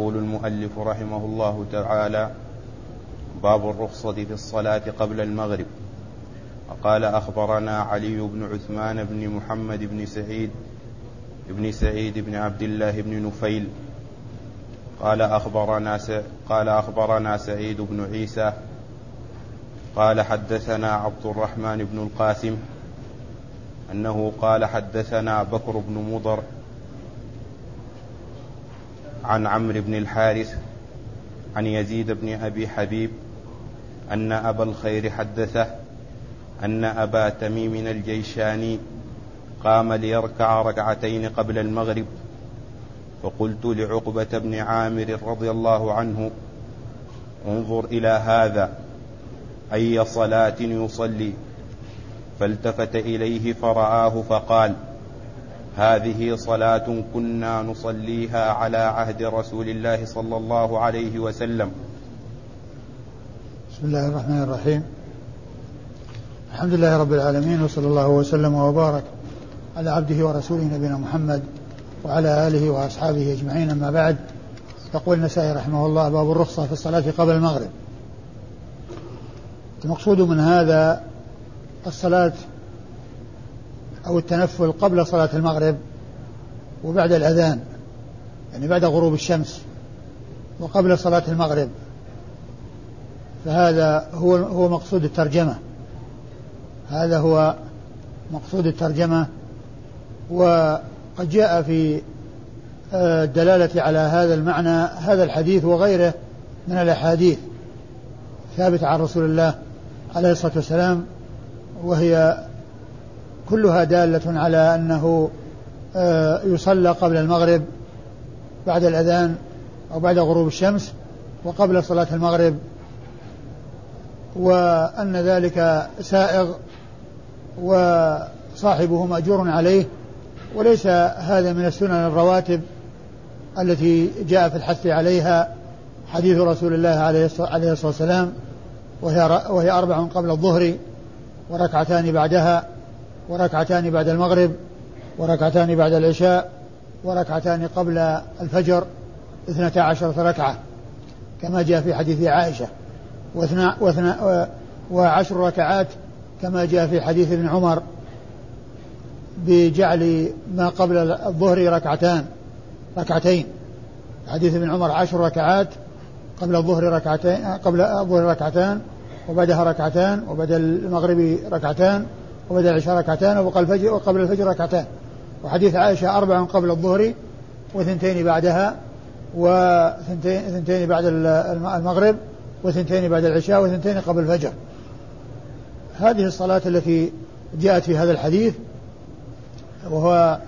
يقول المؤلف رحمه الله تعالى: باب الرخصة في الصلاة قبل المغرب. وقال أخبرنا علي بن عثمان بن محمد بن سعيد بن عبد الله بن نفيل قال أخبرنا سعيد بن عيسى قال حدثنا عبد الرحمن بن القاسم أنه قال حدثنا بكر بن مضر عن عمرو بن الحارث عن يزيد بن أبي حبيب أن أبا الخير حدثه أن أبا تميم الجيشاني قام ليركع ركعتين قبل المغرب، فقلت لعقبة بن عامر رضي الله عنه: انظر إلى هذا، أي صلاة يصلي؟ فالتفت إليه فرآه فقال: هذه صلاة كنا نصليها على عهد رسول الله صلى الله عليه وسلم. بسم الله الرحمن الرحيم، الحمد لله رب العالمين، وصلى الله وسلم وبارك على عبده ورسوله نبينا محمد وعلى آله وأصحابه أجمعين، أما بعد. يقول النسائي رحمه الله: باب الرخصة في الصلاة قبل المغرب. المقصود من هذا الصلاة أو التنفل قبل صلاة المغرب وبعد الأذان، يعني بعد غروب الشمس وقبل صلاة المغرب، فهذا هو مقصود الترجمة، هذا هو مقصود الترجمة. وقد جاء في الدلالة على هذا المعنى هذا الحديث وغيره من الأحاديث ثابت عن رسول الله عليه الصلاة والسلام، وهي كلها دالة على أنه يصلى قبل المغرب بعد الأذان أو بعد غروب الشمس وقبل صلاة المغرب، وأن ذلك سائغ وصاحبه مأجور عليه، وليس هذا من السنن الرواتب التي جاء في الحث عليها حديث رسول الله عليه الصلاة والسلام، وهي 4 قبل الظهر، وركعتان بعدها، وركعتان بعد المغرب، وركعتان بعد العشاء، وركعتان قبل الفجر، 12 ركعة كما جاء في حديث عائشة، و10 ركعات كما جاء في حديث ابن عمر، بجعل ما قبل الظهر ركعتين، حديث ابن عمر 10 ركعات قبل الظهر ركعتان، وبعدها ركعتان، وبعد المغرب ركعتان، وبعد العشاء ركعتان، وقبل الفجر ركعتان. وحديث عائشة 4 قبل الظهر، و2 بعدها، و2 بعد المغرب، و2 بعد العشاء، و2 قبل الفجر. هذه الصلاة التي جاءت في هذا الحديث، وهو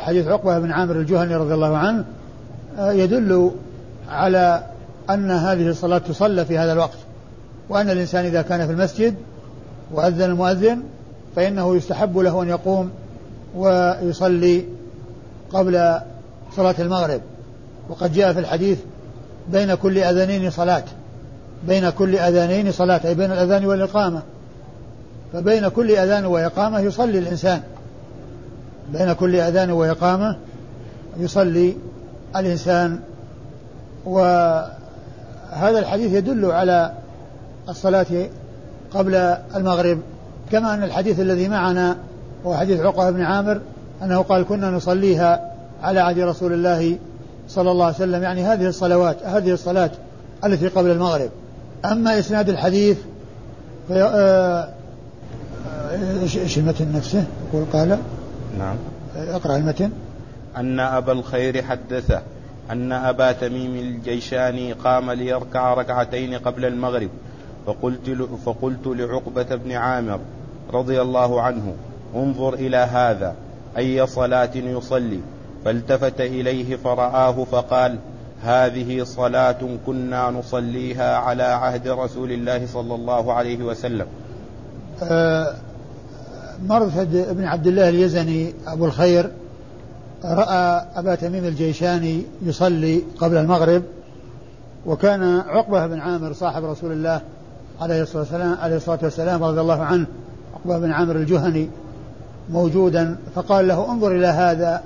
حديث عقبة بن عامر الجهني رضي الله عنه، يدل على أن هذه الصلاة تصلى في هذا الوقت، وأن الإنسان إذا كان في المسجد وأذن المؤذن فإنه يستحب له أن يقوم ويصلي قبل صلاة المغرب. وقد جاء في الحديث: بين كل أذانين صلاة، أي بين الأذان والإقامة، فبين كل أذان وإقامة يصلي الإنسان، بين كل أذان وإقامة يصلي الإنسان. وهذا الحديث يدل على الصلاة قبل المغرب، كما أن الحديث الذي معنا هو حديث عقبة بن عامر أنه قال: كنا نصليها على عهد رسول الله صلى الله عليه وسلم، يعني هذه الصلاة التي قبل المغرب. أما إسناد الحديث المتن نفسه يقول قال، نعم اقرأ المتن: أن أبا الخير حدثه أن أبا تميم الجيشاني قام ليركع ركعتين قبل المغرب، فقلت لعقبة بن عامر رضي الله عنه: انظر إلى هذا، أي صلاة يصلي؟ فالتفت إليه فرآه فقال: هذه صلاة كنا نصليها على عهد رسول الله صلى الله عليه وسلم. مرثد بن عبد الله اليزني أبو الخير رأى أبا تميم الجيشاني يصلي قبل المغرب، وكان عقبة بن عامر صاحب رسول الله عليه الصلاة والسلام رضي الله عنه، عقبة بن عامر الجهني، موجودا، فقال له: انظر إلى هذا،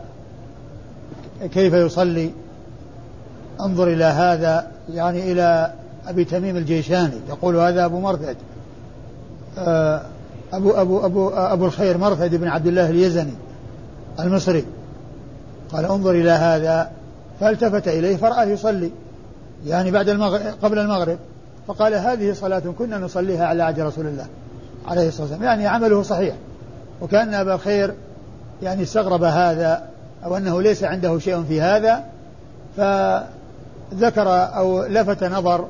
كيف يصلي؟ انظر إلى هذا يعني إلى أبي تميم الجيشاني يقول هذا أبو مرثد أبو, أبو, أبو, أبو الخير مرثد بن عبد الله اليزني المصري. قال انظر إلى هذا فالتفت إليه فرآه يصلي يعني بعد قبل المغرب، فقال هذه صلاة كنا نصليها على عهد رسول الله عليه الصلاة والسلام، يعني عمله صحيح. وكأن أبا الخير يعني استغرب هذا أو أنه ليس عنده شيء في هذا، فذكر أو لفت نظر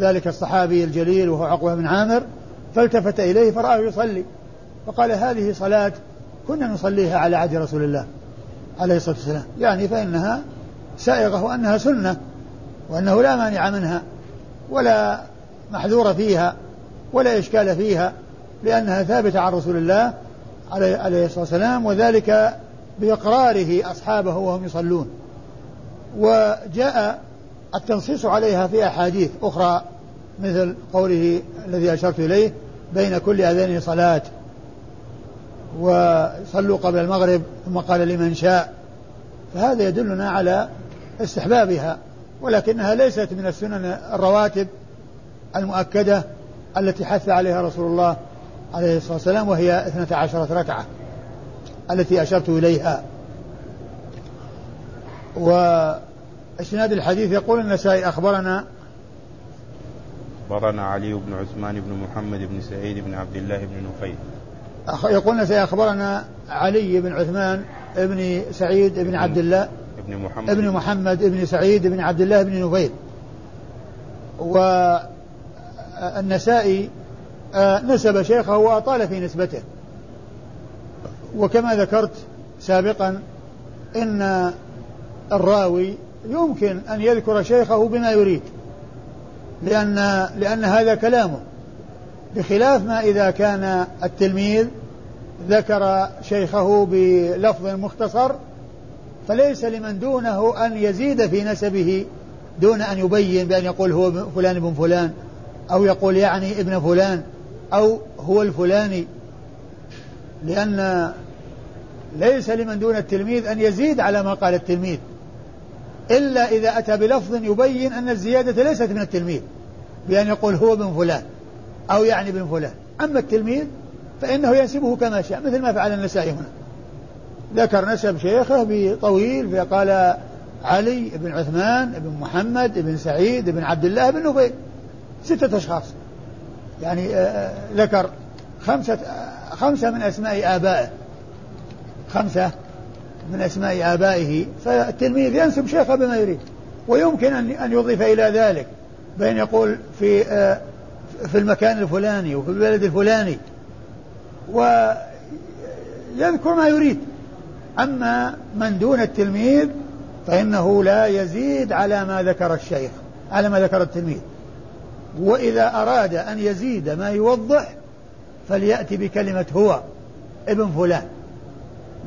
ذلك الصحابي الجليل وهو عقبة بن عامر، فالتفت إليه فرآه يصلي فقال هذه صلاة كنا نصليها على عهد رسول الله عليه الصلاة والسلام، يعني فإنها سائغة وأنها سنة وأنه لا مانع منها ولا محذور فيها ولا إشكال فيها، لأنها ثابتة عن رسول الله عليه الصلاة والسلام، وذلك بإقراره أصحابه وهم يصلون. وجاء التنصيص عليها في أحاديث أخرى مثل قوله الذي أشرت إليه بين كل أذان صلاة، وصلوا قبل المغرب ثم قال لمن شاء، فهذا يدلنا على استحبابها، ولكنها ليست من السنن الرواتب المؤكدة التي حث عليها رسول الله عليه الصلاة والسلام، وهي 12 ركعة التي أشرت إليها. وإسناد الحديث يقول النسائي أخبرنا علي بن عثمان بن محمد بن سعيد بن عبد الله بن نفيل، يقول النسائي أخبرنا علي بن عثمان بن سعيد بن عبد الله ابن محمد بن سعيد بن عبد الله بن نفيل. والنسائي نسب شيخه وأطال في نسبته، وكما ذكرت سابقا إن الراوي يمكن أن يذكر شيخه بما يريد لأن هذا كلامه، بخلاف ما إذا كان التلميذ ذكر شيخه بلفظ مختصر فليس لمن دونه أن يزيد في نسبه دون أن يبين بأن يقول هو فلان ابن فلان أو يقول يعني ابن فلان أو هو الفلاني، لأن ليس لمن دون التلميذ أن يزيد على ما قال التلميذ إلا إذا أتى بلفظ يبين أن الزيادة ليست من التلميذ بأن يقول هو ابن فلان أو يعني ابن فلان. أما التلميذ فإنه ينسبه كما شاء، مثل ما فعل النسائي هنا، ذكر نسب شيخه بطويل فقال علي بن عثمان بن محمد بن سعيد بن عبد الله بن نفيل، 6 أشخاص، يعني ذكر 5 من أسماء آبائه، 5 من أسماء آبائه، فالتلميذ ينسب شيخه بما يريد، ويمكن أن يضيف إلى ذلك بأن يقول في المكان الفلاني وفي البلد الفلاني ويذكر ما يريد. أما من دون التلميذ فإنه لا يزيد على ما ذكر الشيخ على ما ذكر التلميذ، وإذا أراد أن يزيد ما يوضح فليأتي بكلمة هو ابن فلان،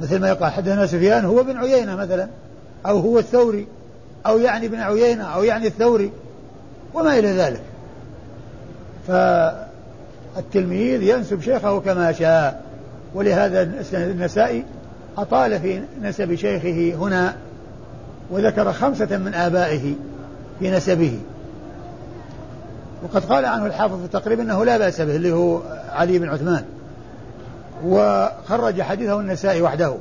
مثل ما يقال حدثنا سفيان هو ابن عيينة مثلا، أو هو الثوري، أو يعني ابن عيينة، أو يعني الثوري، وما إلى ذلك. فالتلميذ ينسب شيخه كما شاء، ولهذا النسائي أطال في نسب شيخه هنا وذكر 5 من آبائه في نسبه. وقد قال عنه الحافظ في التقريب أنه لا بأس به اللي هو علي بن عثمان، وخرج حديثه النسائي وحده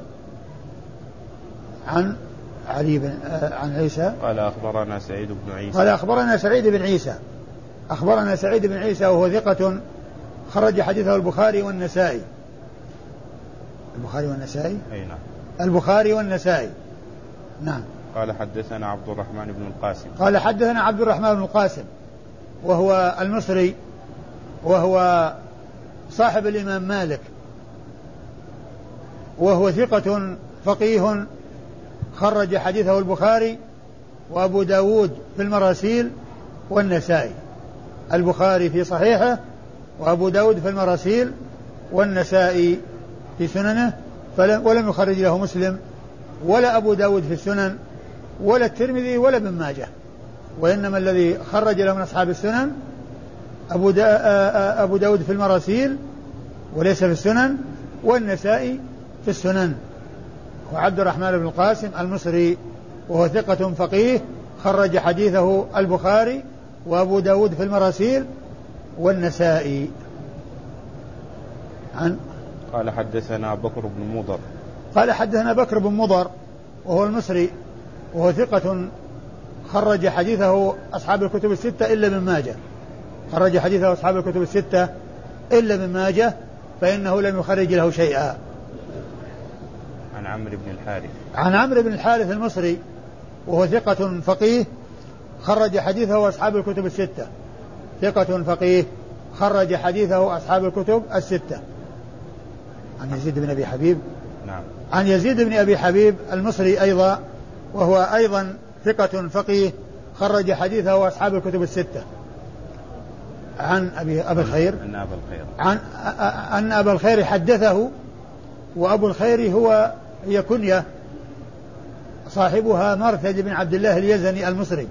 عن علي بن عن عيسى قال أخبرنا سعيد بن عيسى، وهو ثقة خرج حديثه البخاري والنسائي. نعم. قال حدثنا عبد الرحمن بن القاسم وهو المصري، وهو صاحب الإمام مالك، وهو ثقة فقيه خرج حديثه البخاري وأبو داود في المراسيل والنسائي. البخاري في صحيحه، وأبو داود في المراسيل، والنسائي في سننه، ولم يخرج له مسلم ولا أبو داود في السنن ولا الترمذي ولا ابن ماجه، وإنما الذي خرج له من أصحاب السنن أبو داود في المراسيل وليس في السنن، والنسائي في السنن. وعبد الرحمن بن القاسم المصري، وهو ثقة فقيه خرج حديثه البخاري وأبو داود في المراسيل والنسائي. قال حدثنا بكر بن مضر. قال حدثنا بكر بن مضر وهو المصري وهو ثقة خرج حديثه أصحاب الكتب الستة إلا ابن ماجه، خرج حديثه أصحاب الكتب الستة إلا ابن ماجه فإنه لم يخرج له شيئا. عن عمرو بن الحارث. عن عمرو بن الحارث المصري وهو ثقة فقيه خرج حديثه أصحاب الكتب الستة، ثقة فقيه خرج حديثه أصحاب الكتب الستة. عن يزيد بن أبي حبيب. نعم. عن يزيد بن أبي حبيب المصري أيضا وهو أيضا ثقة فقيه خرج حديثه أصحاب الكتب الستة. عن أبي الخير. عن أبي الخير. عن أبي الخير حدثه، وأبو الخير هي كنية صاحبها مرثد بن عبد الله اليزني المصري،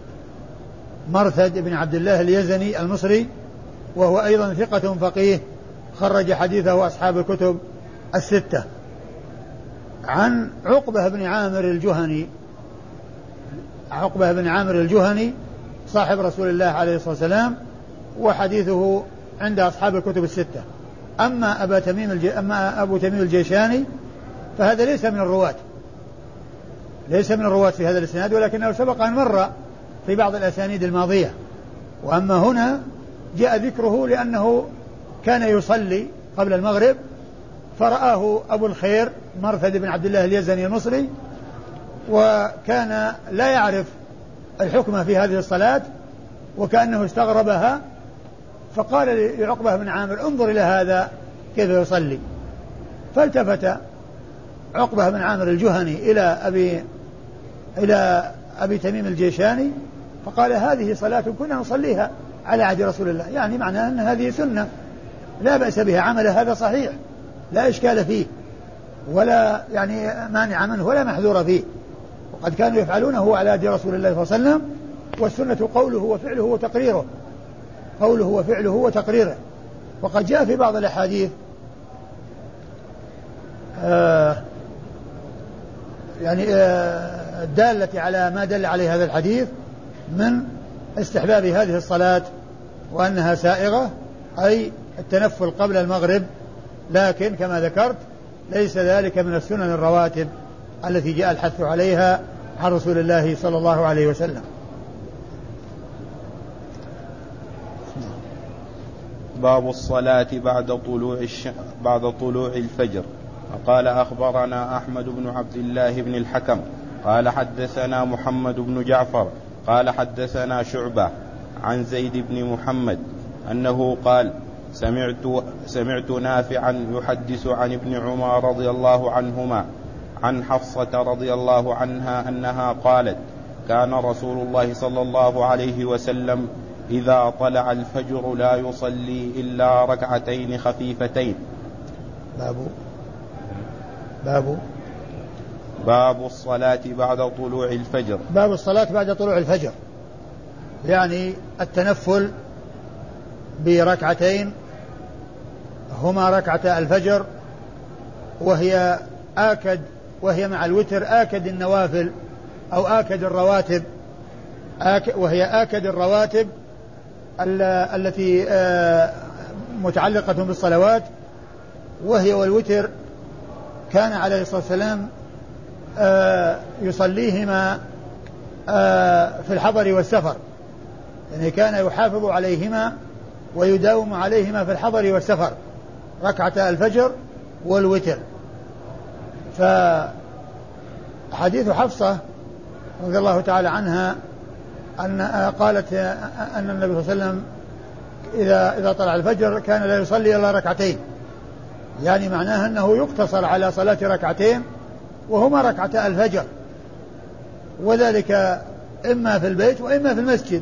مرثد بن عبد الله اليزني المصري وهو أيضا ثقة فقيه خرج حديثه أصحاب الكتب الستة. عن عقبة بن عامر الجهني، عقبة بن عامر الجهني صاحب رسول الله عليه الصلاة والسلام وحديثه عند أصحاب الكتب الستة. أما أبو تميم الجيشاني فهذا ليس من الرواة، ليس من الرواة في هذا الإسناد، ولكنه سبق أن مر في بعض الأسانيد الماضية. وأما هنا جاء ذكره لأنه كان يصلي قبل المغرب فرآه أبو الخير مرثد بن عبد الله اليزني المصري، وكان لا يعرف الحكمة في هذه الصلاة وكأنه استغربها، فقال لعقبة بن عامر انظر إلى هذا كيف يصلي. فالتفت عقبة بن عامر الجهني إلى أبي تميم الجيشاني فقال هذه صلاة كنا نصليها على عهد رسول الله، يعني معناه أن هذه سنة لا بأس بها، عمل هذا صحيح لا إشكال فيه ولا يعني مانع منه ولا محذور فيه، وقد كانوا يفعلونه على عهد رسول الله صلى الله عليه وسلم، والسنة قوله وفعله وتقريره، قوله وفعله وتقريره. وقد جاء في بعض الأحاديث الدالة على ما دل عليه هذا الحديث من استحباب هذه الصلاة وأنها سائغة، أي التنفل قبل المغرب، لكن كما ذكرت ليس ذلك من السنن الرواتب التي جاء الحث عليها عن رسول الله صلى الله عليه وسلم. باب الصلاة بعد طلوع الفجر. قال أخبرنا أحمد بن عبد الله بن الحكم قال حدثنا محمد بن جعفر قال حدثنا شعبة عن زيد بن محمد أنه قال سمعت نافعا يحدث عن ابن عمر رضي الله عنهما عن حفصة رضي الله عنها أنها قالت كان رسول الله صلى الله عليه وسلم إذا طلع الفجر لا يصلي إلا ركعتين خفيفتين. باب الصلاة بعد طلوع الفجر. باب الصلاة بعد طلوع الفجر يعني التنفل بركعتين هما ركعتا الفجر، وهي مع الوتر آكد النوافل أو آكد الرواتب، وهي آكد الرواتب التي متعلقة بالصلوات، وهي والوتر كان عليه الصلاة والسلام يصليهما في الحضر والسفر، يعني كان يحافظ عليهما ويداوم عليهما في الحضر والسفر، ركعتا الفجر والوتر. فحديث حفصة رضي الله تعالى عنها أن قالت أن النبي صلى الله عليه وسلم إذا طلع الفجر كان لا يصلي إلا ركعتين، يعني معناها أنه يقتصر على صلاة ركعتين وهما ركعتا الفجر، وذلك إما في البيت وإما في المسجد،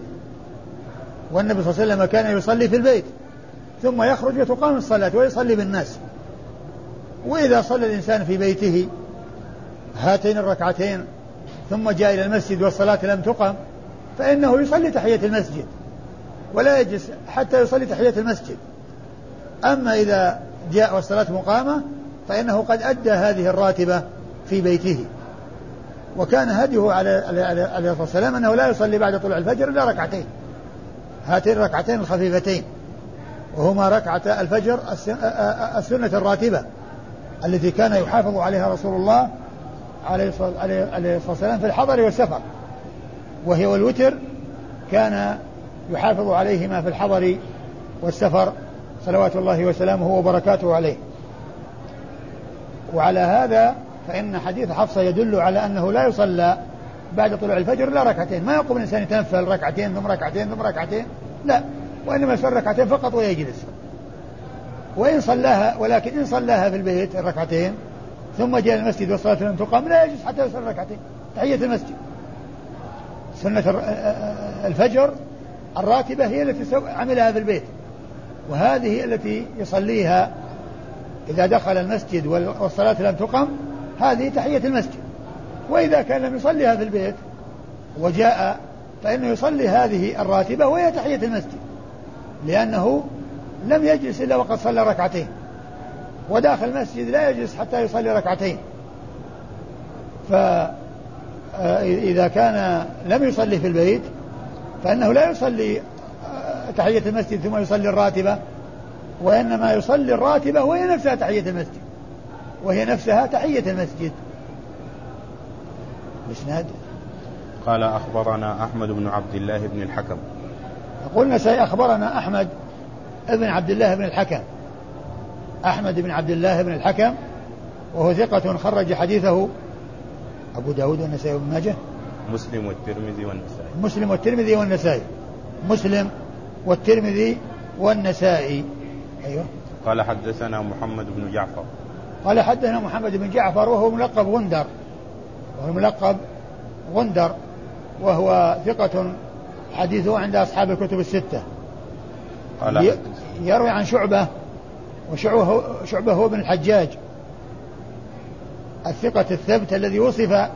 والنبي صلى الله عليه وسلم كان يصلي في البيت ثم يخرج وتقام الصلاة ويصلي بالناس. وإذا صلى الإنسان في بيته هاتين الركعتين ثم جاء إلى المسجد والصلاة لم تقم فإنه يصلي تحية المسجد ولا يجلس حتى يصلي تحية المسجد. أما إذا جاء والصلاة مقامة فإنه قد أدى هذه الراتبة في بيته. وكان هديه عليه الصلاة والسلام أنه لا يصلي بعد طلوع الفجر إلا ركعتين، هاتين الركعتين الخفيفتين، وهما ركعتا الفجر السنة الراتبة التي كان يحافظ عليها رسول الله عليه الصلاة والسلام في الحضر والسفر، وهي والوتر كان يحافظ عليهما في الحضر والسفر صلوات الله وسلامه وبركاته عليه. وعلى هذا فإن حديث حفصة يدل على أنه لا يصلى بعد طلوع الفجر لا ركعتين، ما يقوم الإنسان يتنفل ركعتين ثم ركعتين ثم ركعتين، لا، وإنما يصلي ركعتين فقط ويجلس. وإن صلاها، ولكن إن صلاها في البيت الركعتين ثم جاء المسجد والصلاة لم تقام لا يجلس حتى يصلي ركعتين تحية المسجد. سنة الفجر الراتبة هي التي عملها في البيت، وهذه التي يصليها إذا دخل المسجد والصلاة لم تقم هذه تحية المسجد. وإذا كان لم يصليها في البيت وجاء فإنه يصلي هذه الراتبة وهي تحية المسجد، لأنه لم يجلس إلا وقد صلى ركعتين، وداخل المسجد لا يجلس حتى يصلي ركعتين. فإذا كان لم يصلي في البيت فإنه لا يصلي تحية المسجد ثم يصلي الراتبة، وإنما يصلي الراتبة وهي نفسها تحية المسجد، وهي نفسها تحية المسجد. مسند. قال أخبرنا أحمد بن عبد الله بن الحكم. قلنا أخبرنا أحمد بن عبد الله بن الحكم، أحمد بن عبد الله بن الحكم وهو ثقة خرج حديثه أبو داود والنسائي وابن ماجه، مسلم والترمذي والنسائي، أيوه. قال حدثنا محمد بن جعفر، وهو ملقب غندر، وهو ثقة حديثه عند أصحاب الكتب الستة. قال يروي عن شعبة، وشعبة هو بن الحجاج الثقة الثبت الذي وصف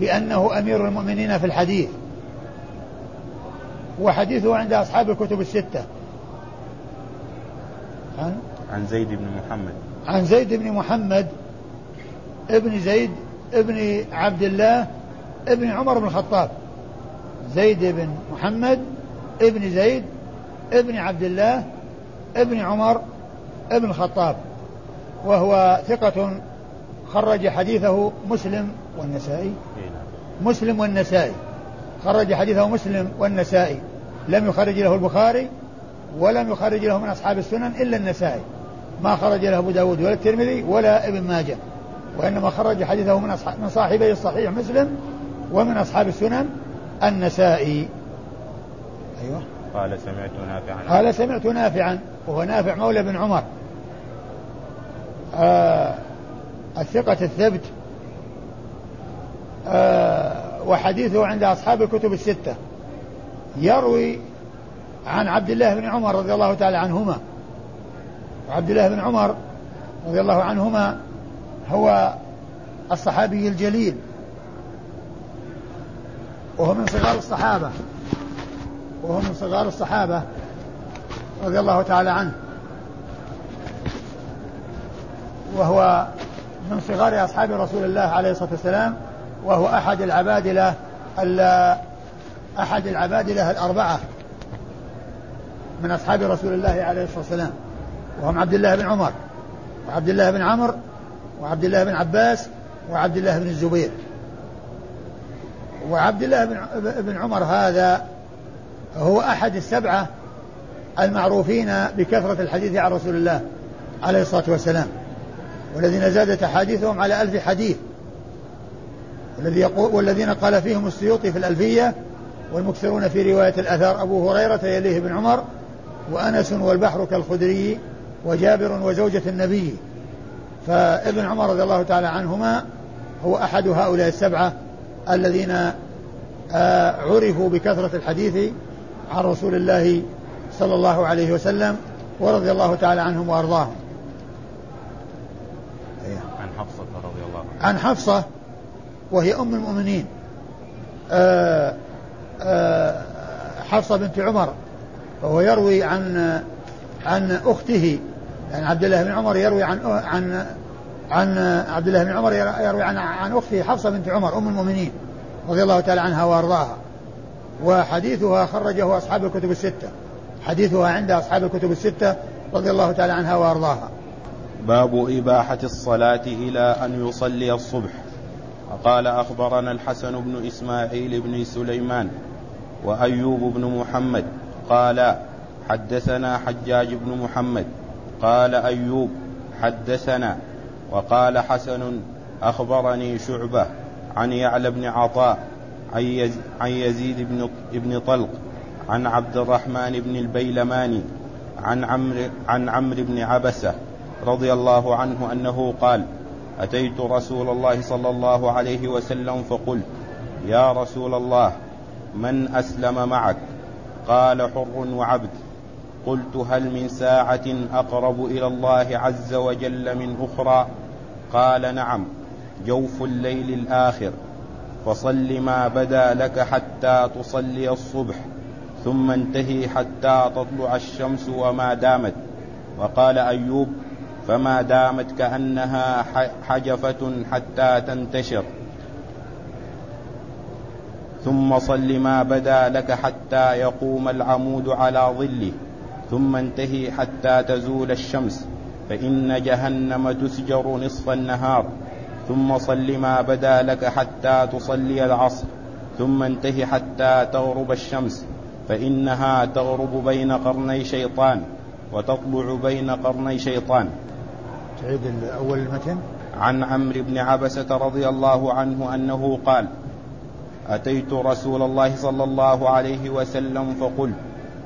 بأنه أمير المؤمنين في الحديث، وحديثه عند أصحاب الكتب الستة. عن زيد بن محمد، ابن زيد ابن عبد الله ابن عمر بن الخطاب، زيد بن محمد ابن زيد ابن عبد الله ابن عمر ابن الخطاب، وهو ثقة خرج حديثه مسلم والنسائي، لم يخرج له البخاري ولم يخرج له من أصحاب السنن إلا النسائي، ما خرج له أبو داود ولا الترمذي ولا ابن ماجه، وإنما خرج حديثه من صاحبي الصحيح مسلم ومن أصحاب السنن النسائي. أيوة. قال سمعت نافعا، وهو نافع مولى بن عمر الثقة الثبت، وحديثه عند أصحاب الكتب الستة، يروي عن عبد الله بن عمر رضي الله تعالى عنهما. عبد الله بن عمر رضي الله عنهما هو الصحابي الجليل، وهو من صغار الصحابة، رضي الله تعالى عنه، وهو من صغار أصحاب رسول الله عليه الصلاة والسلام، وهو أحد العبادلة الأربعة من أصحاب رسول الله عليه الصلاة والسلام، وهم عبد الله بن عمر وعبد الله بن عمرو وعبد الله بن عباس وعبد الله بن الزبير. وعبد الله بن عمر هذا هو أحد السبعة المعروفين بكثرة الحديث عن رسول الله عليه الصلاة والسلام، والذين زادت أحاديثهم على 1000 حديث، والذين قال فيهم السيوطي في الألفية، والمكثرون في رواية الأثر أبو هريرة يليه بن عمر، وأنس والبحر كالخدري، وجابر وزوجة النبي. فابن عمر رضي الله تعالى عنهما هو أحد هؤلاء السبعة الذين عرفوا بكثرة الحديث عن رسول الله صلى الله عليه وسلم، ورضي الله تعالى عنهم وأرضاهم. عن حفصة رضي الله عنها، عن حفصة وهي أم المؤمنين، حفصة بنت عمر، وهو يروي عن أخته، يعني عبد الله بن عمر يروي عن عن عبد الله بن عمر يروي عن أخته حفصة بنت عمر أم المؤمنين رضي الله تعالى عنها وأرضاها. وحديثها خرجه أصحاب الكتب الستة، حديثها عند أصحاب الكتب الستة رضي الله تعالى عنها وأرضاها. باب إباحة الصلاة إلى أن يصلي الصبح. قال أخبرنا الحسن بن إسماعيل بن سليمان وأيوب بن محمد قال حدثنا حجاج بن محمد قال أيوب حدثنا، وقال حسن أخبرني شعبة عن يعلى بن عطاء عن يزيد بن طلق عن عبد الرحمن بن البيلماني عن عمرو بن عبسة رضي الله عنه أنه قال: أتيت رسول الله صلى الله عليه وسلم فقلت: يا رسول الله، من أسلم معك؟ قال: حر وعبد. قلت: هل من ساعة أقرب إلى الله عز وجل من أخرى؟ قال: نعم، جوف الليل الآخر، فصل ما بدا لك حتى تصلي الصبح، ثم انتهي حتى تطلع الشمس وما دامت. وقال أيوب: فما دامت كأنها حجفة حتى تنتشر، ثم صل ما بدا لك حتى يقوم العمود على ظله، ثم انتهي حتى تزول الشمس، فإن جهنم تسجر نصف النهار. ثم صل ما بدا لك حتى تصلي العصر، ثم انتهي حتى تغرب الشمس، فإنها تغرب بين قرني شيطان وتطلع بين قرني شيطان. تعيد الأول المتن. عن عمرو بن عبسة رضي الله عنه أنه قال: أتيت رسول الله صلى الله عليه وسلم فقلت: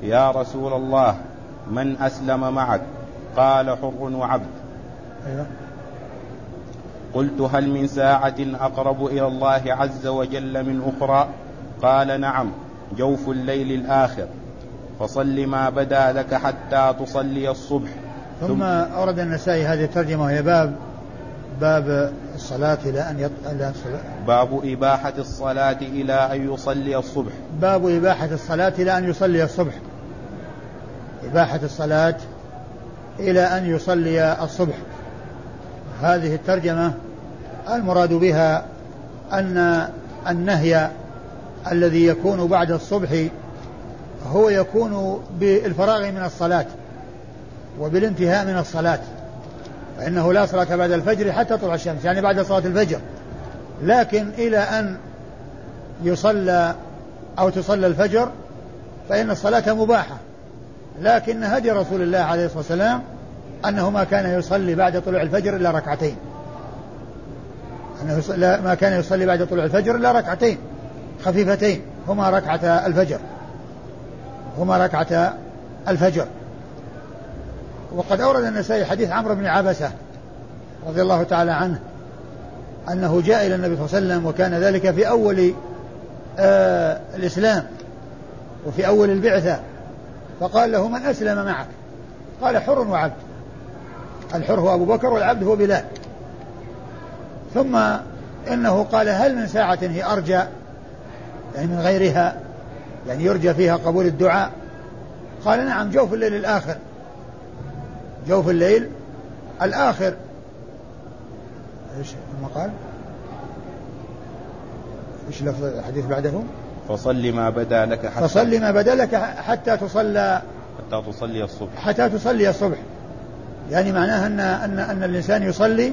يا رسول الله، من أسلم معك؟ قال: حر وعبد. قلت: هل من ساعة أقرب إلى الله عز وجل من أخرى؟ قال: نعم، جوف الليل الآخر، فصل ما بدا لك حتى تصلي الصبح. ثم أورد النسائي هذه الترجمة، وهي باب الصلاة إلى أن باب إباحة الصلاة إلى أن يصلي الصبح. باب إباحة الصلاة إلى أن يصلي الصبح. إباحة الصلاة إلى أن يصلي الصبح. هذه الترجمة المراد بها أن النهي الذي يكون بعد الصبح هو يكون بالفراغ من الصلاة وبالانتهاء من الصلاة، فإنه لا صلاة بعد الفجر حتى طلع الشمس، يعني بعد صلاة الفجر، لكن إلى أن يصلى أو تصلى الفجر فإن الصلاة مباحة، لكن هدي رسول الله عليه الصلاة والسلام أنه ما كان يصلي بعد طلوع الفجر إلا ركعتين، أنه ما كان يصلي بعد طلوع الفجر إلا ركعتين خفيفتين، هما ركعة الفجر. وقد أورد النسائي حديث عمرو بن عبسة رضي الله تعالى عنه أنه جاء إلى النبي صلى الله عليه وسلم، وكان ذلك في أول الإسلام وفي أول البعثة، فقال له: من أسلم معك؟ قال: حر وعبد. الحر هو أبو بكر والعبد هو بلال. ثم إنه قال: هل من ساعة هي أرجى، يعني من غيرها، يعني يرجى فيها قبول الدعاء؟ قال: نعم، جوف الليل الآخر، جوف الليل الآخر. إيش لفظ الحديث بعده؟ فصل ما بدا لك حتى تصلى، حتى تصلي الصبح، يعني معناها أن الإنسان يصلي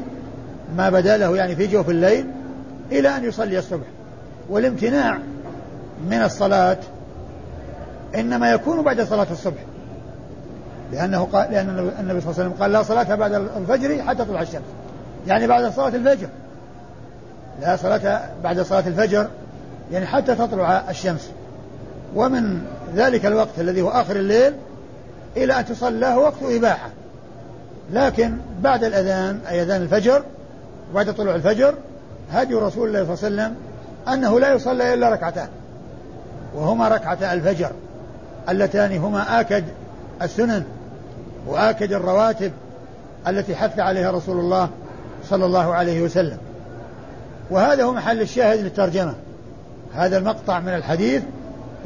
ما بدا له، يعني في جوف الليل، إلى أن يصلي الصبح. والامتناع من الصلاة إنما يكون بعد صلاة الصبح، لأن النبي صلى الله عليه وسلم قال: لا صلاة بعد الفجر حتى تطلع الشمس، يعني بعد صلاة الفجر، لا صلاة بعد صلاة الفجر يعني حتى تطلع الشمس. ومن ذلك الوقت الذي هو آخر الليل إلى أن تصلى هو وقت إباحة، لكن بعد الأذان، أي أذان الفجر، بعد طلوع الفجر، هدي رسول الله صلى الله عليه وسلم أنه لا يصلى إلا ركعتان، وهما ركعتا الفجر اللتان هما آكد السنن وآكد الرواتب التي حث عليها رسول الله صلى الله عليه وسلم. وهذا هو محل الشاهد للترجمة، هذا المقطع من الحديث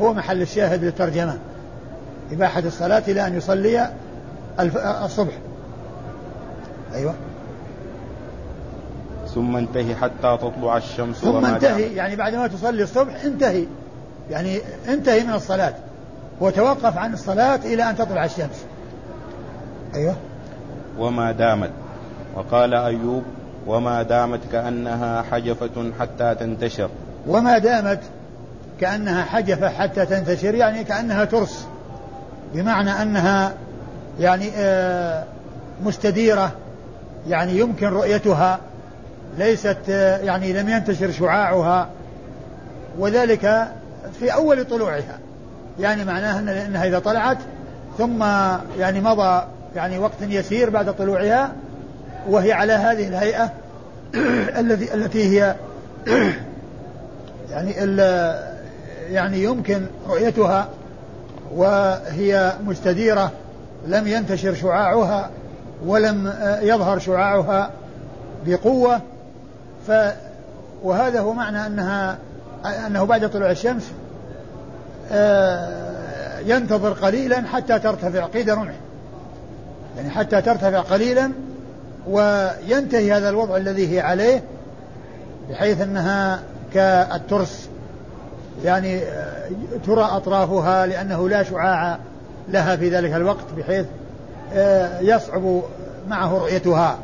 هو محل الشاهد للترجمة، إباحة الصلاة إلى أن يصلي الصبح. أيوة. ثم انتهي حتى تطلع الشمس. ثم انتهي يعني بعد ما تصلي الصبح انتهي، يعني انتهي من الصلاة وتوقف عن الصلاة إلى أن تطلع الشمس. أيوة. وما دامت. وقال أيوب وما دامت كأنها حجفة حتى تنتشر. وما دامت كأنها حجفة حتى تنتشر يعني كأنها ترس، بمعنى أنها يعني مستديرة، يعني يمكن رؤيتها، ليست يعني لم ينتشر شعاعها، وذلك في أول طلوعها، يعني معناها أنها إذا طلعت ثم يعني مضى يعني وقت يسير بعد طلوعها وهي على هذه الهيئة التي هي يعني يمكن رؤيتها وهي مستديرة، لم ينتشر شعاعها ولم يظهر شعاعها بقوة. وهذا هو معنى أنه بعد طلوع الشمس ينتظر قليلا حتى ترتفع قيد رمح، يعني حتى ترتفع قليلا وينتهي هذا الوضع الذي هي عليه، بحيث أنها كالترس يعني ترى أطرافها، لأنه لا شعاع لها في ذلك الوقت بحيث يصعب معه رؤيتها.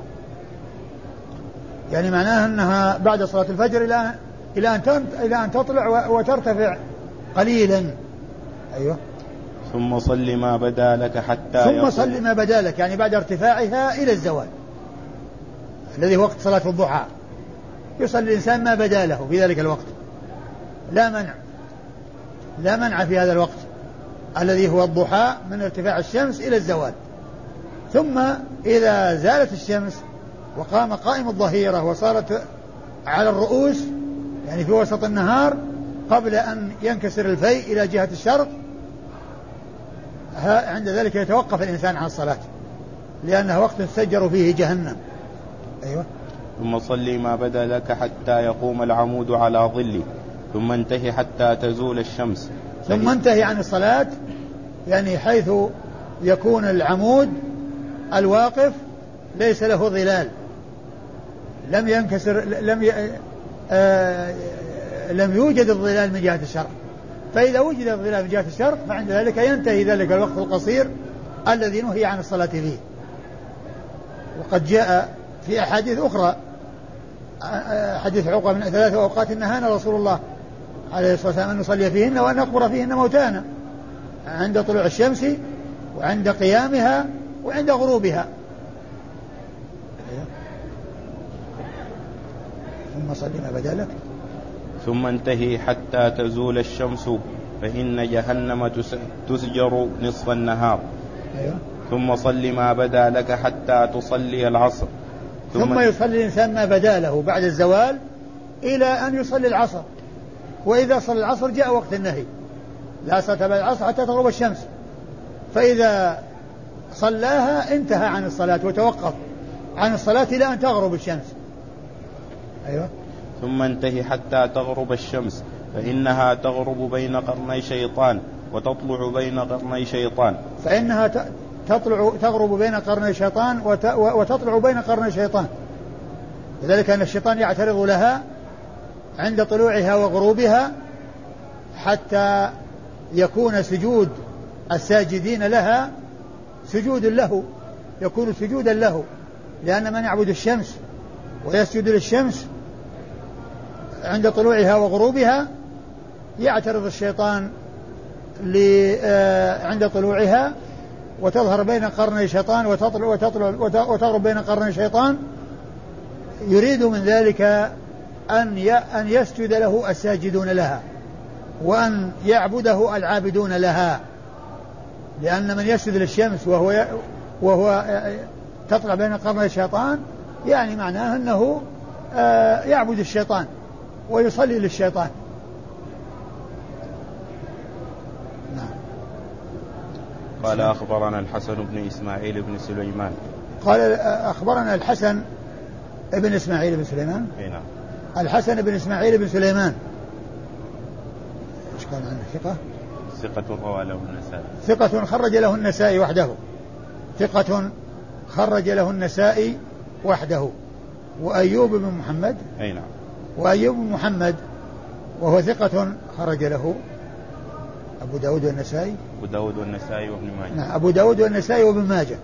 يعني معناها أنها بعد صلاة الفجر إلى أن تطلع وترتفع قليلا. أيوة. ثم صل ما بدا لك حتى ثم صل ما بدا لك يعني بعد ارتفاعها إلى الزوال الذي وقت صلاة الضحى، يصلي الإنسان ما بدا له في ذلك الوقت، لا منع في هذا الوقت الذي هو الضحى من ارتفاع الشمس إلى الزوال. ثم إذا زالت الشمس وقام قائم الظهيرة وصارت على الرؤوس يعني في وسط النهار قبل أن ينكسر الفيء إلى جهة الشرق، عند ذلك يتوقف الإنسان عن الصلاة لأنه وقت تسجر فيه جهنم. أيوة. ثم صلي ما بدا لك حتى يقوم العمود على ظله ثم انتهي حتى تزول الشمس. ثم انتهي عن الصلاة يعني حيث يكون العمود الواقف ليس له ظلال، لم ينكسر، لم يوجد الظلال من جهة الشرق، فإذا وجد الظلال من جهة الشرق فعند ذلك ينتهي ذلك الوقت القصير الذي نهي عن الصلاة فيه. وقد جاء في أحاديث أخرى، حديث عقبة من 3 أوقات نهانا رسول الله عليه الصلاة والسلام أن نصلي فيهن وأن نقبر فيهن موتانا، عند طلوع الشمس وعند قيامها وعند غروبها. ثم صلينا بدالك ثم انتهي حتى تزول الشمس فإن جهنم تسجر نصف النهار. أيوة. ثم صلي ما بدا لك حتى تصلي العصر. ثم يصلي الإنسان ما بدا له بعد الزوال إلى أن يصلي العصر، وإذا صلى العصر جاء وقت النهي، لا صلاة بعد العصر حتى تغرب الشمس، فإذا صلاها انتهى عن الصلاة وتوقف عن الصلاة إلى أن تغرب الشمس. أيوة. ثم انتهي حتى تغرب الشمس فإنها تغرب بين قرني شيطان وتطلع بين قرني شيطان. فإنها تغرب بين قرني شيطان وتطلع بين قرني شيطان، لذلك أن الشيطان يعترض لها عند طلوعها وغروبها حتى يكون سجود الساجدين لها سجود له، يكون سجودا له، لأن من يعبد الشمس ويسجد للشمس عند طلوعها وغروبها يعترض الشيطان عند طلوعها وتظهر بين قرني شيطان وتغرب بين قرني شيطان، يريد من ذلك أن يسجد له الساجدون لها وأن يعبده العابدون لها، لأن من يسجد للشمس وهو تطلع بين قرني شيطان يعني معناه أنه يعبد الشيطان ويصلي للشيطان. نعم. قال أخبرنا الحسن بن إسماعيل بن سليمان. قال أخبرنا الحسن بن إسماعيل بن سليمان. نعم. الحسن بن إسماعيل بن سليمان إيش قال عنه؟ ثقة روى له النسائي. ثقة خرج له النسائي وحده. وأيوب بن محمد. أي نعم. وأيوب بن محمد وهو ثقة خرج له أبو داود والنسائي. أبو داود والنسائي وابن ماجه. نعم أبو داود والنسائي وابن ماجه.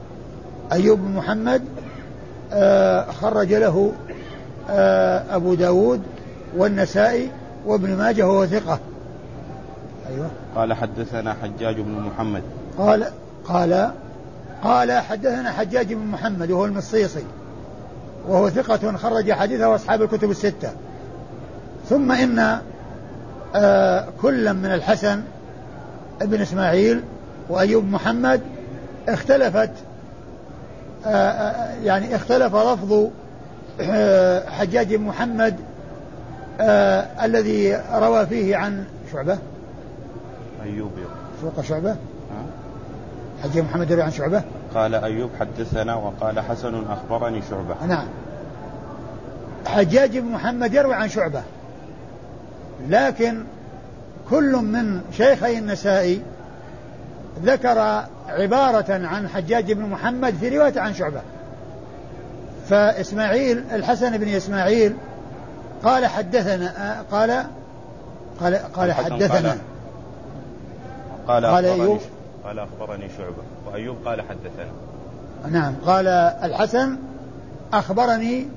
أيوب بن محمد خرج له أبو داود والنسائي وابن ماجه وهو ثقة. أيوة. قال حدثنا حجاج بن محمد. قال حدثنا حجاج بن محمد وهو المصيصي وهو ثقة خرج حديثه وأصحاب الكتب الستة. ثم إن كلا من الحسن ابن إسماعيل وأيوب محمد اختلفت يعني اختلف لفظ حجاج بن محمد الذي روى فيه عن شعبة أيوب فوق شعبة. حجاج محمد روى عن شعبة قال أيوب حدثنا وقال حسن أخبرني شعبة. نعم حجاج بن محمد يروي عن شعبة لكن كل من شيخي النسائي ذكر عبارة عن حجاج بن محمد في رواية عن شعبة. فإسماعيل الحسن بن إسماعيل قال حدثنا قال قال قال حدثنا قال أيوب قال أخبرني شعبة وأيوب قال حدثنا. نعم قال الحسن أخبرني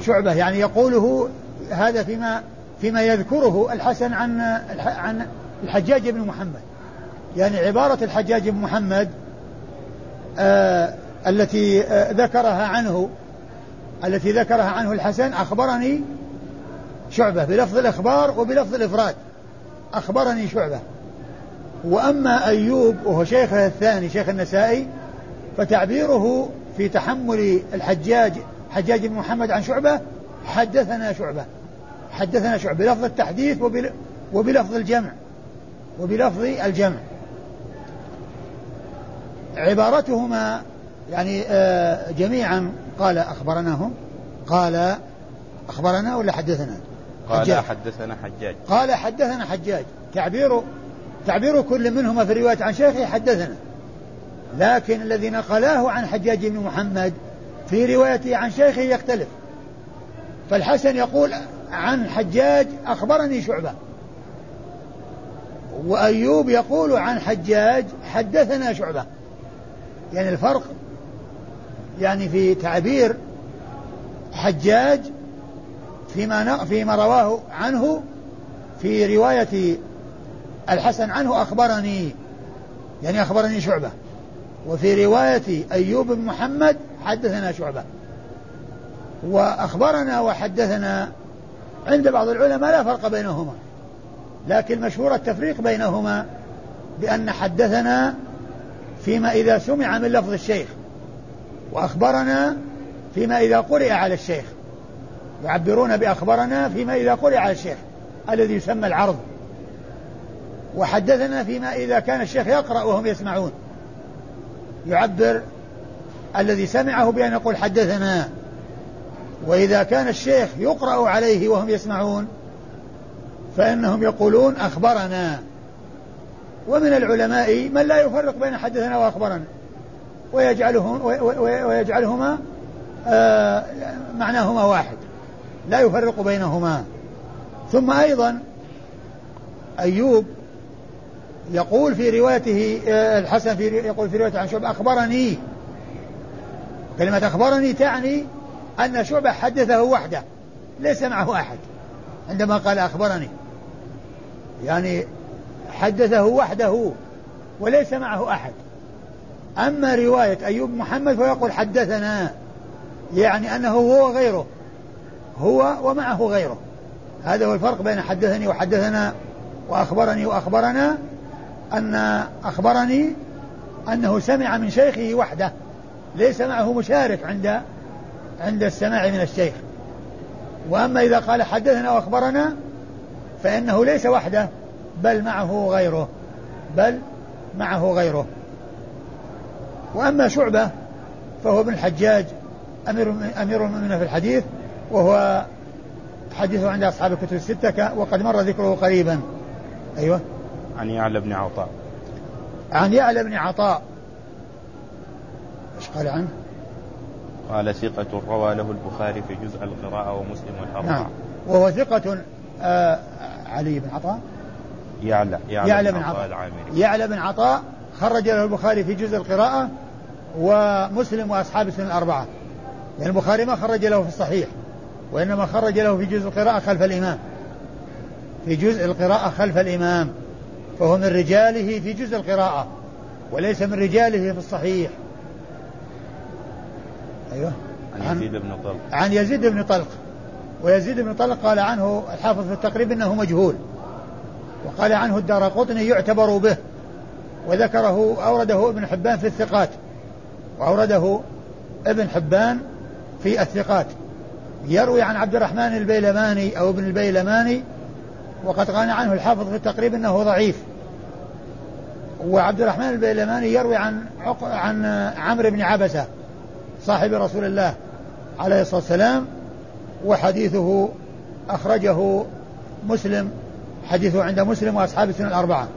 شعبة يعني يقوله هذا فيما يذكره الحسن عن الحجاج بن محمد. يعني عبارة الحجاج بن محمد التي ذكرها عنه الحسن أخبرني شعبة بلفظ الإخبار وبلفظ الإفراد أخبرني شعبة. وأما أيوب وهو شيخه الثاني شيخ النسائي فتعبيره في تحمل حجاج بن محمد عن شعبة حدثنا شعبة بلفظ التحديث وبلفظ الجمع. عبارتهما يعني جميعا قال أخبرناهم قال أخبرنا ولا حدثنا قال حدثنا حجاج قال حدثنا حجاج. تعبير كل منهما في رواية عن شيخه حدثنا لكن الذي نقلاه عن حجاج بن محمد في روايته عن شيخه يختلف. فالحسن يقول عن حجاج أخبرني شعبة وأيوب يقول عن حجاج حدثنا شعبة. يعني الفرق يعني في تعبير حجاج فيما رواه عنه في رواية الحسن عنه أخبرني يعني أخبرني شعبة وفي رواية أيوب بن محمد حدثنا شعبة. وأخبرنا وحدثنا عند بعض العلماء لا فرق بينهما لكن مشهور التفريق بينهما بأن حدثنا فيما إذا سمع من لفظ الشيخ وأخبرنا فيما إذا قرئ على الشيخ. يعبرون بأخبرنا فيما إذا قرئ على الشيخ الذي يسمى العرض وحدثنا فيما إذا كان الشيخ يقرأ وهم يسمعون. يعبر الذي سمعه بأن يقول حدثنا وإذا كان الشيخ يقرأ عليه وهم يسمعون فإنهم يقولون أخبرنا. ومن العلماء من لا يفرق بين حدثنا وأخبرنا ويجعلهما معناهما واحد لا يفرق بينهما. ثم أيضا أيوب يقول في روايته الحسن يقول في روايته عن شعبة أخبرني. كلمة أخبرني تعني أن شعبة حدثه وحده ليس معه أحد عندما قال أخبرني يعني حدثه وحده وليس معه أحد. أما رواية أيوب محمد فيقول حدثنا يعني أنه هو وغيره هو ومعه غيره. هذا هو الفرق بين حدثني وحدثنا وأخبرني وأخبرنا أن أخبرني أنه سمع من شيخه وحده ليس معه مشارك عند السماع من الشيخ. وأما إذا قال حدثنا وأخبرنا فإنه ليس وحده بل معه غيره. وأما شعبة فهو ابن الحجاج أمير المؤمنين في الحديث وهو حديثه عند أصحاب الكتب الستة وقد مر ذكره قريبا. أيوة. عن يعلى بن عطاء إيش قال عنه؟ قال ثقة روى له البخاري في جزء القراءة ومسلم والحرمة. نعم. وهو ثقة علي بن عطاء يعلى بن عطاء العامري. يعلى بن عطاء خرج له البخاري في جزء القراءة ومسلم وأصحاب السنن الأربعة، يعني البخاري ما خرج له في الصحيح، وإنما خرج له في جزء القراءة خلف الإمام، في جزء القراءة خلف الإمام، فهو من رجاله في جزء القراءة وليس من رجاله في الصحيح. أيوه. عن يزيد بن طلق. عن يزيد بن طلق، ويزيد بن طلق قال عنه الحافظ في التقريب إنه مجهول، وقال عنه الدارقطني يعتبر به، وذكره أورده ابن حبان في الثقات، وأورده ابن حبان في الثقات. يروي عن عبد الرحمن البيلماني أو ابن البيلماني، وقد قال عنه الحافظ في التقريب إنه ضعيف. وعبد الرحمن البيلماني يروي عن عمرو بن عبسة صاحب رسول الله عليه الصلاة والسلام، وحديثه أخرجه مسلم، حديثه عند مسلم وأصحاب السنن الأربعة،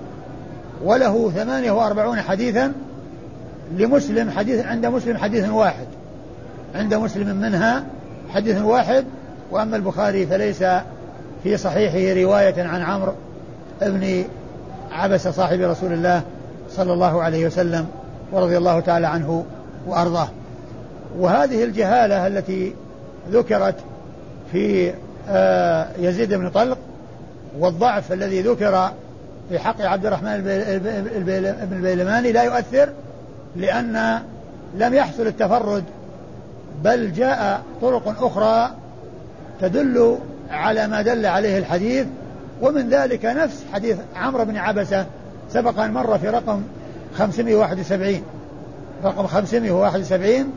وله 48 حديثا لمسلم، حديث عند مسلم حديث واحد، عند مسلم منها حديث واحد. وأما البخاري فليس في صحيحه رواية عن عمرو ابن عبسة صاحب رسول الله صلى الله عليه وسلم ورضي الله تعالى عنه وأرضاه. وهذه الجهالة التي ذكرت في يزيد بن طلق، والضعف الذي ذكر في حق عبد الرحمن البيلماني لا يؤثر، لأن لم يحصل التفرد، بل جاء طرق أخرى تدل على ما دل عليه الحديث، ومن ذلك نفس حديث عمرو بن عبسة سبقا مر في رقم 571، رقم 571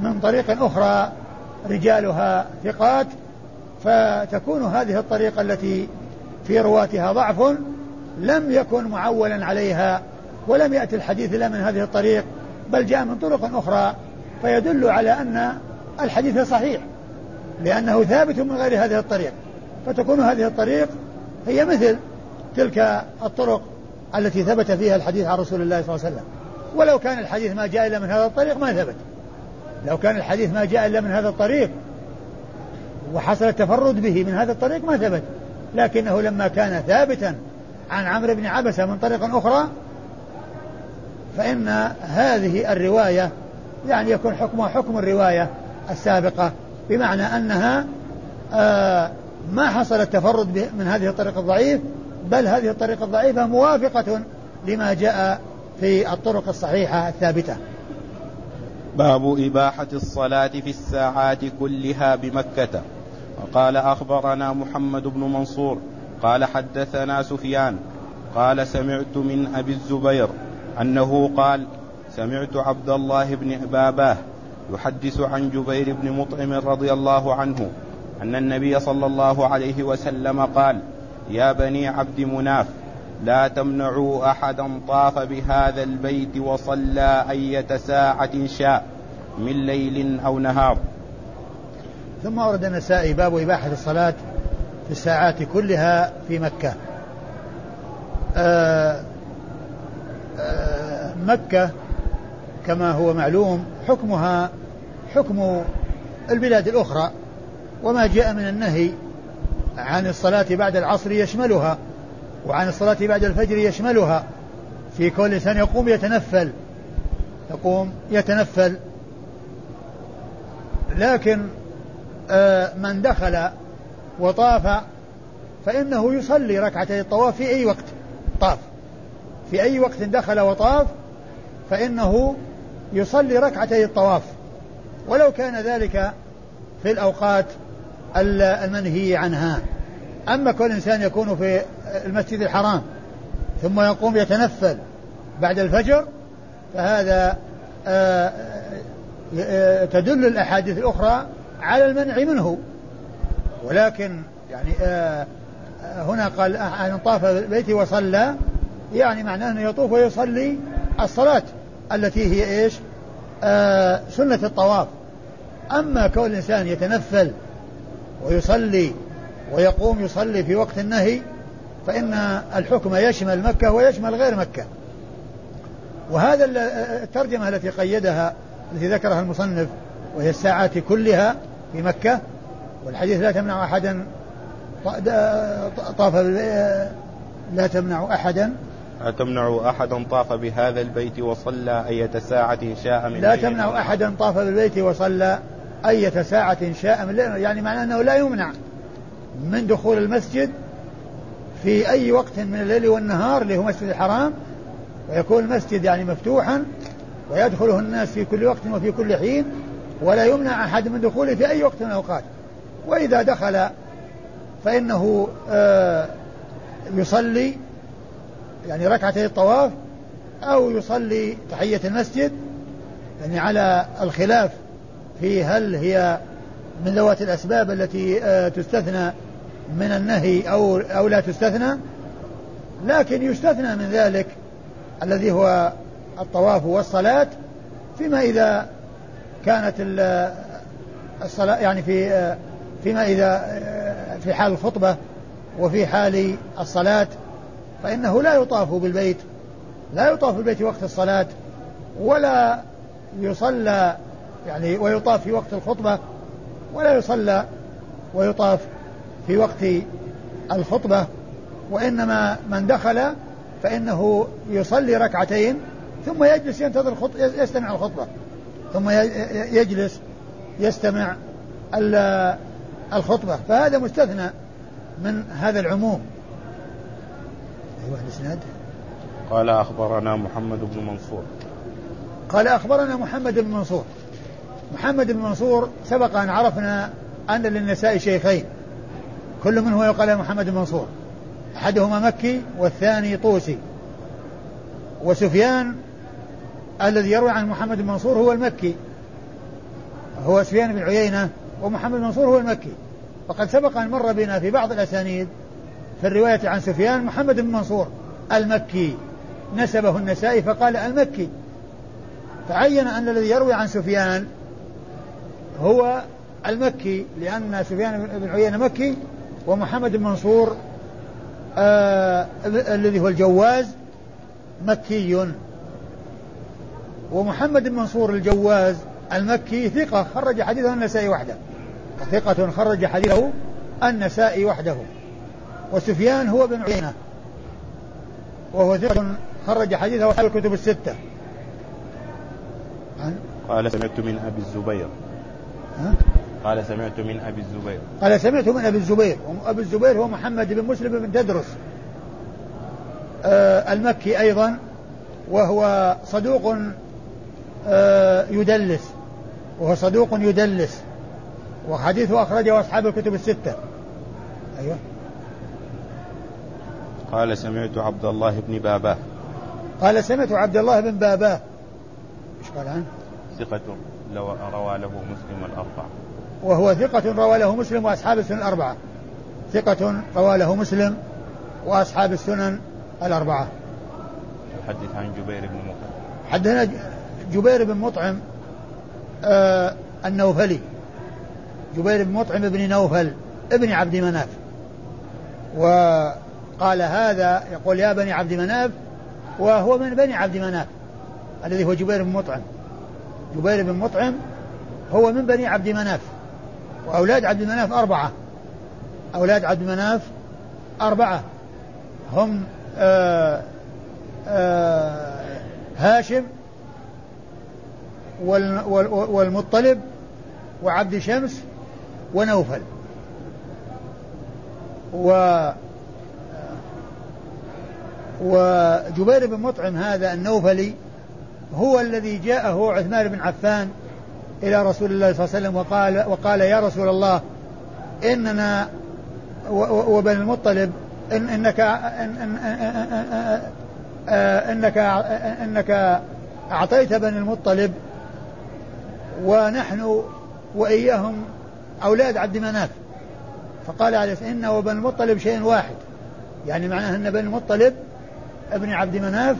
من طريق أخرى رجالها ثقات، فتكون هذه الطريقة التي في رواتها ضعف لم يكن معولا عليها، ولم يأتي الحديث إلا من هذه الطريق، بل جاء من طرق أخرى، فيدل على أن الحديث صحيح لأنه ثابت من غير هذه الطريق، فتكون هذه الطريق هي مثل تلك الطرق التي ثبت فيها الحديث عن رسول الله صلى الله عليه وسلم. ولو كان الحديث ما جاء إلا من هذا الطريق ما ثبت، لو كان الحديث ما جاء إلا من هذا الطريق وحصل التفرد به من هذا الطريق ما ثبت، لكنه لما كان ثابتا عن عمرو بن عبسة من طريق أخرى فإن هذه الرواية يعني يكون حكمها حكم الرواية السابقة، بمعنى أنها ما حصل التفرد من هذه الطريقة الضعيف، بل هذه الطريقة الضعيفة موافقة لما جاء في الطرق الصحيحة الثابتة. باب إباحة الصلاة في الساعات كلها بمكة. وقال أخبرنا محمد بن منصور قال حدثنا سفيان قال سمعت من أبي الزبير أنه قال سمعت عبد الله بن باباه يحدث عن جبير بن مطعم رضي الله عنه أن النبي صلى الله عليه وسلم قال يا بني عبد مناف لا تمنعوا أحدا طاف بهذا البيت وصلى أية ساعة شاء من ليل أو نهار. ثم أورد النسائي باب إباحة الصلاة في الساعات كلها في مكة. مكة كما هو معلوم حكمها حكم البلاد الأخرى، وما جاء من النهي عن الصلاة بعد العصر يشملها، وعن الصلاة بعد الفجر يشملها. في كل إنسان يقوم يتنفل، يقوم يتنفل، لكن من دخل وطاف فإنه يصلي ركعتي الطواف في أي وقت طاف، في أي وقت دخل وطاف فإنه يصلي ركعتي الطواف، ولو كان ذلك في الأوقات المنهي عنها. أما كل إنسان يكون في المسجد الحرام ثم يقوم يتنفل بعد الفجر فهذا تدل الأحاديث الأخرى على المنع منه، ولكن يعني هنا قال أن طاف البيت وصلى، يعني معناه أنه يطوف ويصلي الصلاة التي هي إيش سنة الطواف. أما كون الإنسان يتنفل ويصلي ويقوم يصلي في وقت النهي فإن الحكم يشمل مكة ويشمل غير مكة. وهذا الترجمة التي قيدها التي ذكرها المصنف وهي الساعات كلها في مكة. والحديث لا تمنع أحدا طاف بهذا البيت وصلى أية ساعة شاء من لا تمنع أحدا طاف بالبيت وصلى أية ساعة شاء من ليل. يعني معناه أنه لا يمنع من دخول المسجد في أي وقت من الليل والنهار اللي هو مسجد الحرام، ويكون المسجد يعني مفتوحا ويدخله الناس في كل وقت وفي كل حين، ولا يمنع أحد من دخوله في أي وقت من الأوقات. وإذا دخل فإنه يصلي يعني ركعتي الطواف أو يصلي تحية المسجد، يعني على الخلاف في هل هي من ذوات الأسباب التي تستثنى من النهي أو لا تستثنى. لكن يستثنى من ذلك الذي هو الطواف والصلاة، فيما إذا كانت الصلاة يعني فيما إذا في حال الخطبة وفي حال الصلاة فإنه لا يطاف بالبيت وقت الصلاة، ولا يصلى يعني ويطاف في وقت الخطبة، ولا يصلى ويطاف في وقت الخطبة. وإنما من دخل فإنه يصلي ركعتين ثم يجلس ينتظر يستمع الخطبة، ثم يجلس يستمع الخطبة، فهذا مستثنى من هذا العموم. أيوة الإسناد. قال أخبرنا محمد بن منصور. قال أخبرنا محمد بن منصور. محمد بن منصور سبق أن عرفنا أن للنساء شيخين كل منه يقال محمد بن منصور، أحدهما مكي والثاني طوسي. وسفيان الذي يروي عن محمد بن منصور هو المكي، هو سفيان بن عيينة، ومحمد بن منصور هو المكي. وقد سبق أن مر بنا في بعض الأسانيد في الرواية عن سفيان محمد بن منصور المكي، نسبه النسائي فقال المكي، فعين أن الذي يروي عن سفيان هو المكي لأن سفيان بن عيينة مكي، ومحمد بن منصور الذي هو الجواز مكي. ومحمد بن منصور الجواز المكي ثقة خرج حديثه النسائي وحده، ثقة خرج حديثه النسائي وحده. وسفيان هو بن عيينة وهو ثقة خرج حديثه أصحاب الكتب الستة. قال سمعت من أبي الزبير. قال سمعت من أبي الزبير. قال سمعت من أبي الزبير، وأبو الزبير هو محمد بن مسلم بن تدرس المكي أيضا، وهو صدوق يدلس، وحديثه أخرجه أصحاب الكتب الستة. أيوة. قال سمعت عبد الله بن باباه. قال سمعت عبد الله بن باباه. إيش قال عنه؟ ثقة روى له مسلم الأربعة. وهو ثقة روى له مسلم وأصحاب السنن الأربعة. حدث عن جبير بن مطعم. حدثنا جبير بن مطعم النوفلي، جبير بن مطعم ابن نوفل ابن عبد مناف. وقال هذا يقول يا بني عبد مناف، وهو من بني عبد مناف الذي هو جبير بن مطعم. جبير بن مطعم هو من بني عبد مناف، وأولاد عبد مناف أربعة، هم هاشم والمطلب وعبد شمس ونوفل. وجبير بن مطعم هذا النوفلي هو الذي جاءه عثمان بن عفان إلى رسول الله صلى الله عليه وسلم وقال يا رسول الله إننا وبن المطلب إنك أعطيت بن المطلب ونحن وإياهم أولاد عبد مناف. فقال عليه إن وبن المطلب شيء واحد، يعني معناه أن بن المطلب ابن عبد مناف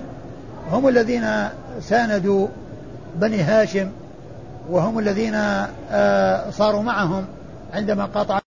هم الذين ساندوا بني هاشم، وهم الذين صاروا معهم عندما قطع